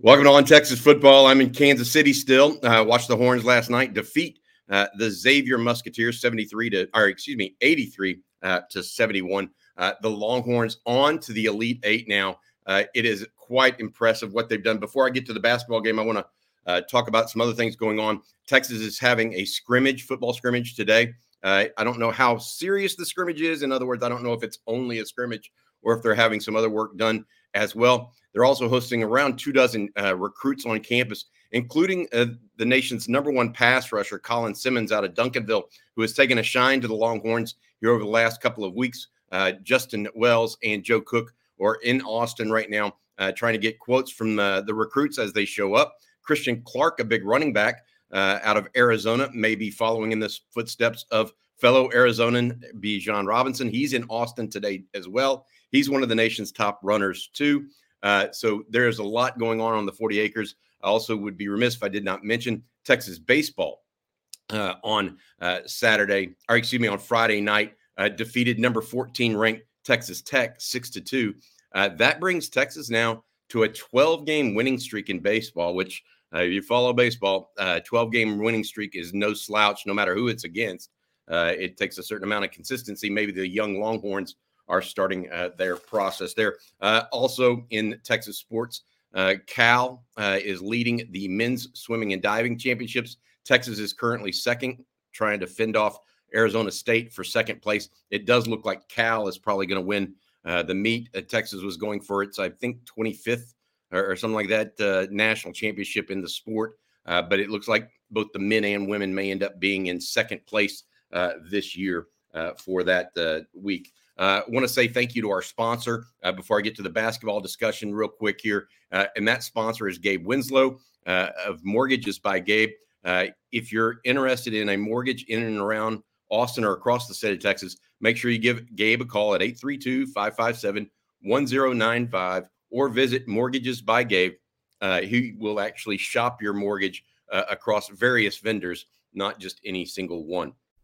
Welcome to On Texas Football. I'm in Kansas City still. Watched the Horns last night defeat the Xavier Musketeers 83 to 71. The Longhorns on to the Elite Eight now. It is quite impressive what they've done. Before I get to the basketball game, I want to talk about some other things going on. Texas is having a scrimmage, football scrimmage today. I don't know how serious the scrimmage is. In other words, I don't know if it's only a scrimmage or if they're having some other work done as well. They're also hosting around 24 recruits on campus, including the nation's number one pass rusher, Colin Simmons out of Duncanville, who has taken a shine to the Longhorns here over the last couple of weeks. Justin Wells and Joe Cook are in Austin right now trying to get quotes from the recruits as they show up. Christian Clark, a big running back out of Arizona, may be following in the footsteps of fellow Arizonan B. John Robinson. He's in Austin today as well. He's one of the nation's top runners too. So there's a lot going on the 40 acres. I also would be remiss if I did not mention Texas baseball on Friday night, defeated number 14 ranked Texas Tech 6-2. That brings Texas now to a 12-game winning streak in baseball, which if you follow baseball, 12-game winning streak is no slouch, no matter who it's against. It takes a certain amount of consistency. Maybe the young Longhorns are starting their process there. Also in Texas sports, Cal is leading the men's swimming and diving championships. Texas is currently second, trying to fend off Arizona State for second place. It does look like Cal is probably going to win the meet. Texas was going for its, I think, 25th or something like that, national championship in the sport. But it looks like both the men and women may end up being in second place this year for that week. I want to say thank you to our sponsor before I get to the basketball discussion real quick here. And that sponsor is Gabe Winslow of Mortgages by Gabe. If you're interested in a mortgage in and around Austin or across the state of Texas, make sure you give Gabe a call at 832-557-1095 or visit Mortgages by Gabe. He will actually shop your mortgage across various vendors, not just any single one.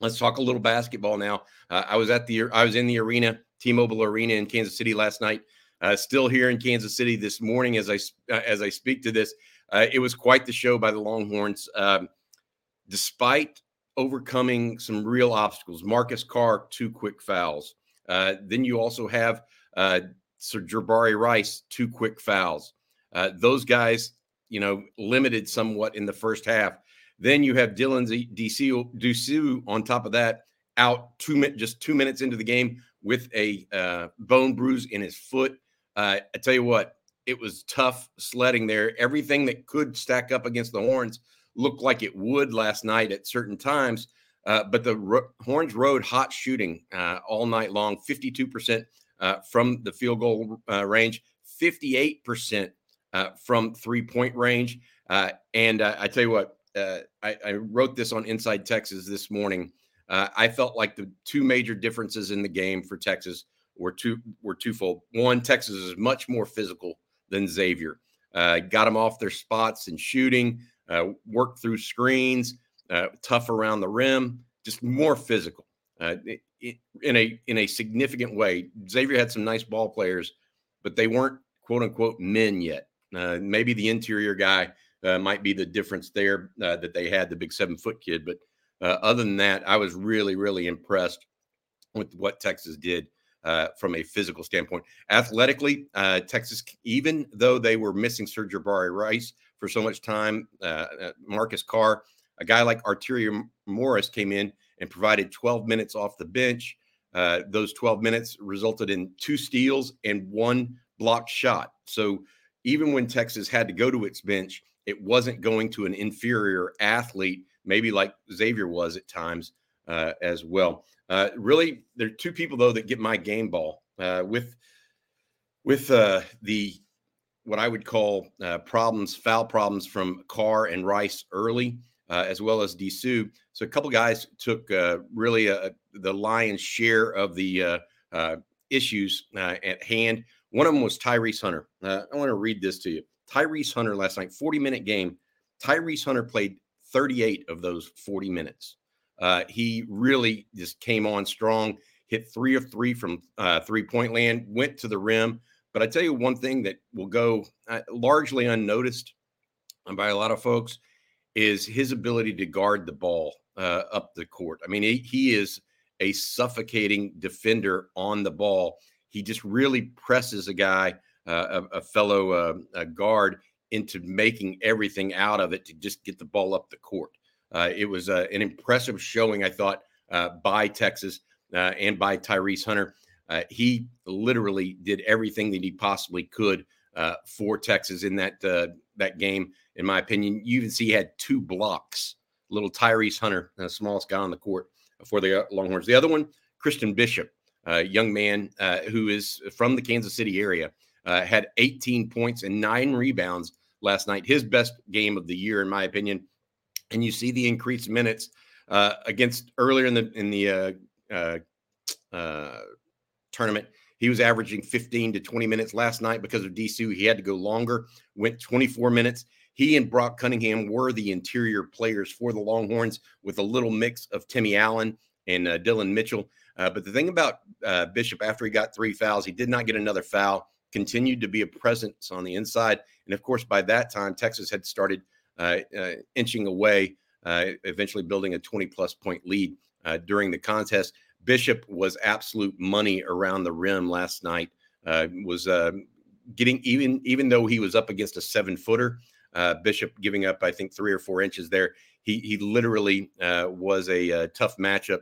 Let's talk a little basketball now. I was in the arena, T-Mobile Arena in Kansas City last night. Still here in Kansas City this morning as I speak to this. It was quite the show by the Longhorns, despite overcoming some real obstacles. Marcus Carr, 2 quick fouls. Then you also have Sir Jabari Rice, 2 quick fouls. Those guys, limited somewhat in the first half. Then you have Dylan Disu on top of that, out just 2 minutes into the game with a bone bruise in his foot. I tell you what, it was tough sledding there. Everything that could stack up against the Horns looked like it would last night at certain times. But the Horns rode hot shooting all night long, 52% from the field goal range, 58% from three-point range. And I tell you what, I wrote this on Inside Texas this morning. I felt like the 2 major differences in the game for Texas were twofold. One, Texas is much more physical than Xavier. Got them off their spots in shooting, worked through screens, tough around the rim, just more physical in a significant way. Xavier had some nice ball players, but they weren't quote unquote men yet. Maybe the interior guy might be the difference there that they had, the big 7-foot kid. But other than that, I was really, really impressed with what Texas did from a physical standpoint. Athletically, Texas, even though they were missing Sir Jabari Rice for so much time, Marcus Carr, a guy like Arterio Morris came in and provided 12 minutes off the bench. Those 12 minutes resulted in 2 steals and 1 blocked shot. So even when Texas had to go to its bench, it wasn't going to an inferior athlete, maybe like Xavier was at times as well. Really, there are 2 people, though, that get my game ball with the what I would call foul problems from Carr and Rice early, as well as Disu. So a couple guys took the lion's share of the issues at hand. One of them was Tyrese Hunter. I want to read this to you. Tyrese Hunter last night, 40-minute game. Tyrese Hunter played 38 of those 40 minutes. He really just came on strong, hit 3 of 3 from three-point land, went to the rim. But I tell you one thing that will go largely unnoticed by a lot of folks is his ability to guard the ball up the court. I mean, he is a suffocating defender on the ball. He just really presses a guy, a fellow guard, into making everything out of it to just get the ball up the court. It was an impressive showing, I thought, by Texas and by Tyrese Hunter. He literally did everything that he possibly could for Texas in that game, in my opinion. You even see he had 2 blocks, little Tyrese Hunter, the smallest guy on the court for the Longhorns. The other one, Christian Bishop, a young man who is from the Kansas City area, had 18 points and 9 rebounds last night, his best game of the year, in my opinion. And you see the increased minutes against earlier in the tournament. He was averaging 15 to 20 minutes last night. Because of Disu, he had to go longer, went 24 minutes. He and Brock Cunningham were the interior players for the Longhorns, with a little mix of Timmy Allen and Dylan Mitchell. But the thing about Bishop, after he got 3 fouls, he did not get another foul, continued to be a presence on the inside. And of course, by that time, Texas had started inching away, eventually building a 20-plus point lead during the contest. Bishop was absolute money around the rim last night. Was getting even though he was up against a 7-footer, Bishop giving up, I think, 3 or 4 inches there. He literally was a tough matchup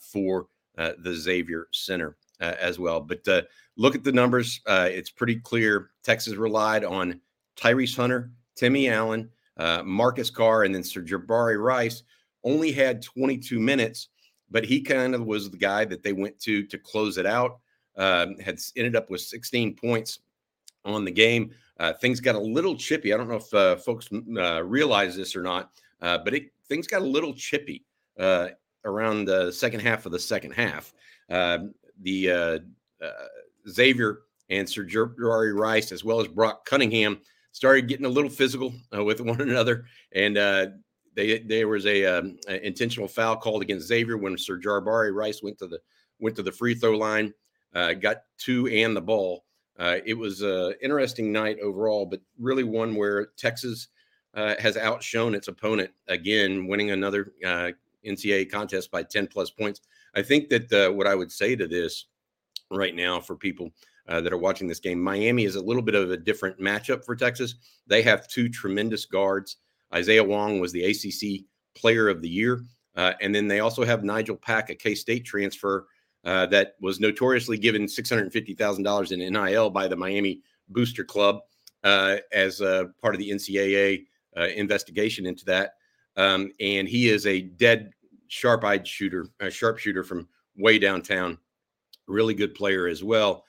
for the Xavier Center as well. But look at the numbers. It's pretty clear. Texas relied on Tyrese Hunter, Timmy Allen, Marcus Carr, and then Sir Jabari Rice. Only had 22 minutes. But he kind of was the guy that they went to close it out, had ended up with 16 points on the game. Things got a little chippy. I don't know if folks realize this or not, but things got a little chippy around the second half of the second half. Xavier and Sir Jabari Rice, as well as Brock Cunningham, started getting a little physical with one another, and there was an intentional foul called against Xavier when Sir Jabari Rice went to the free throw line, got 2 and the ball. It was an interesting night overall, but really one where Texas has outshone its opponent again, winning another NCAA contest by 10-plus points. I think that what I would say to this right now for people that are watching this game, Miami is a little bit of a different matchup for Texas. They have 2 tremendous guards. Isaiah Wong was the ACC Player of the Year. And then they also have Nigel Pack, a K-State transfer that was notoriously given $650,000 in NIL by the Miami Booster Club as part of the NCAA investigation into that. And he is a dead, sharp-eyed shooter, a sharpshooter from way downtown. Really good player as well.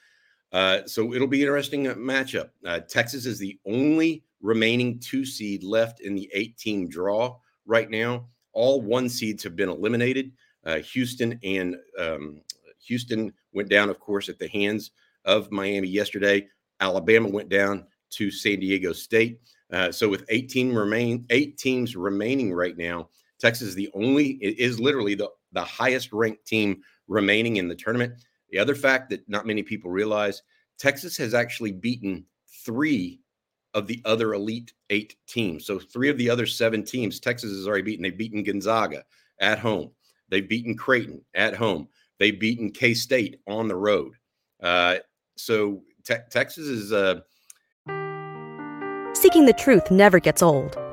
So it'll be an interesting matchup. Texas is the only remaining 2 seed left in the 8-team draw right now. All 1 seeds have been eliminated. Houston went down, of course, at the hands of Miami yesterday. Alabama went down to San Diego State. So with 8 teams remaining right now, Texas is literally the highest ranked team remaining in the tournament. The other fact that not many people realize, Texas has actually beaten 3 of the other Elite 8 teams. So 3 of the other 7 teams, Texas has already beaten. They've beaten Gonzaga at home. They've beaten Creighton at home. They've beaten K-State on the road. So Texas is... Seeking the truth never gets old.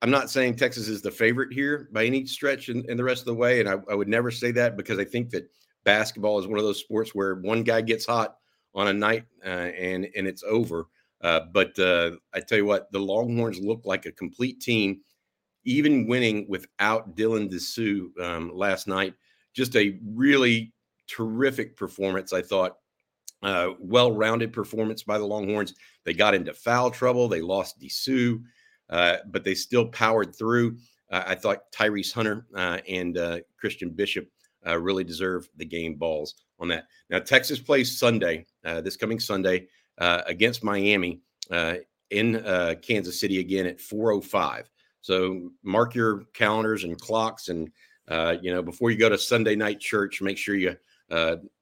I'm not saying Texas is the favorite here by any stretch in the rest of the way. And I would never say that, because I think that basketball is one of those sports where one guy gets hot on a night and it's over. But I tell you what, the Longhorns look like a complete team, even winning without Dylan Disu last night. Just a really terrific performance, I thought. Well-rounded performance by the Longhorns. They got into foul trouble. They lost Disu, but they still powered through. I thought Tyrese Hunter and Christian Bishop really deserve the game balls on that. Now, Texas plays Sunday, this coming Sunday, against Miami in Kansas City again at 4:05. So mark your calendars and clocks, and before you go to Sunday night church, make sure you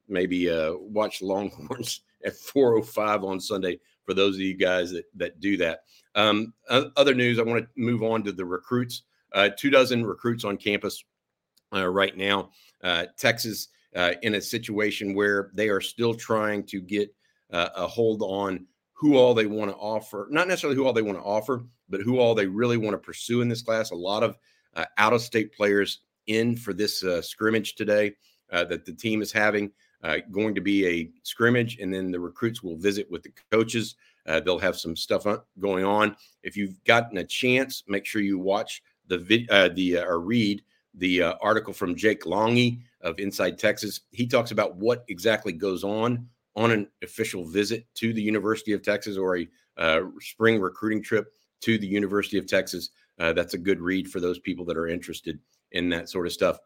maybe watch Longhorns at 4:05 on Sunday for those of you guys that do that. Other news, I want to move on to the recruits. 24 recruits on campus right now. Texas in a situation where they are still trying to get a hold on who all they want to offer. Not necessarily who all they want to offer, but who all they really want to pursue in this class. A lot of out-of-state players in for this scrimmage today that the team is having. Going to be a scrimmage, and then the recruits will visit with the coaches. They'll have some stuff going on. If you've gotten a chance, make sure you watch read the article from Jake Longy of Inside Texas. He talks about what exactly goes on an official visit to the University of Texas, or a spring recruiting trip to the University of Texas. That's a good read for those people that are interested in that sort of stuff.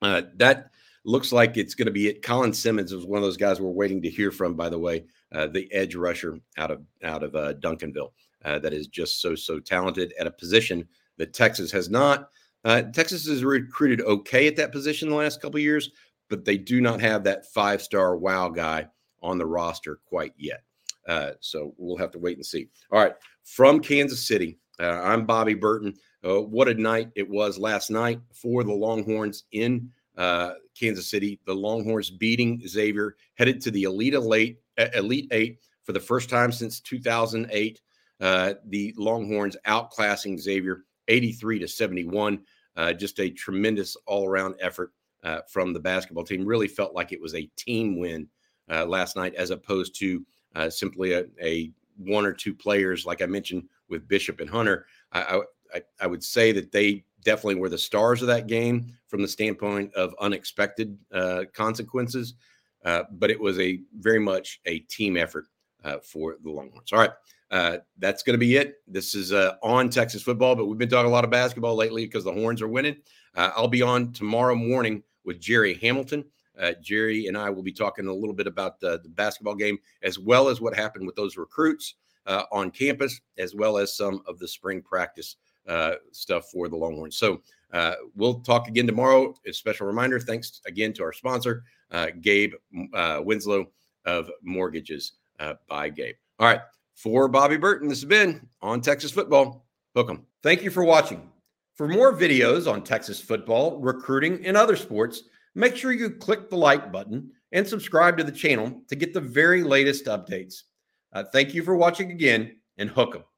That looks like it's going to be it. Colin Simmons was one of those guys we're waiting to hear from, by the way, the edge rusher out of Duncanville that is just so talented at a position that Texas has not. Texas has recruited okay at that position the last couple of years, but they do not have that five-star wow guy on the roster quite yet. So we'll have to wait and see. All right, from Kansas City, I'm Bobby Burton. What a night it was last night for the Longhorns in Kansas City. The Longhorns beating Xavier, headed to the Elite Eight for the first time since 2008. The Longhorns outclassing Xavier 83-71. Just a tremendous all-around effort from the basketball team. Really felt like it was a team win last night, as opposed to simply a one or two players, like I mentioned with Bishop and Hunter. I would say that they definitely were the stars of that game from the standpoint of unexpected consequences, but it was a very much a team effort for the Longhorns. All right, that's going to be it. This is on Texas football, but we've been talking a lot of basketball lately because the Horns are winning. I'll be on tomorrow morning with Jerry Hamilton. Jerry and I will be talking a little bit about the basketball game, as well as what happened with those recruits on campus, as well as some of the spring practice stuff for the Longhorns. So we'll talk again tomorrow. A special reminder, thanks again to our sponsor, Gabe Winslow of Mortgages by Gabe. All right, for Bobby Burton, this has been On Texas Football. Hook 'em. Thank you for watching. For more videos on Texas football, recruiting, and other sports, make sure you click the like button and subscribe to the channel to get the very latest updates. Thank you for watching again, and hook 'em.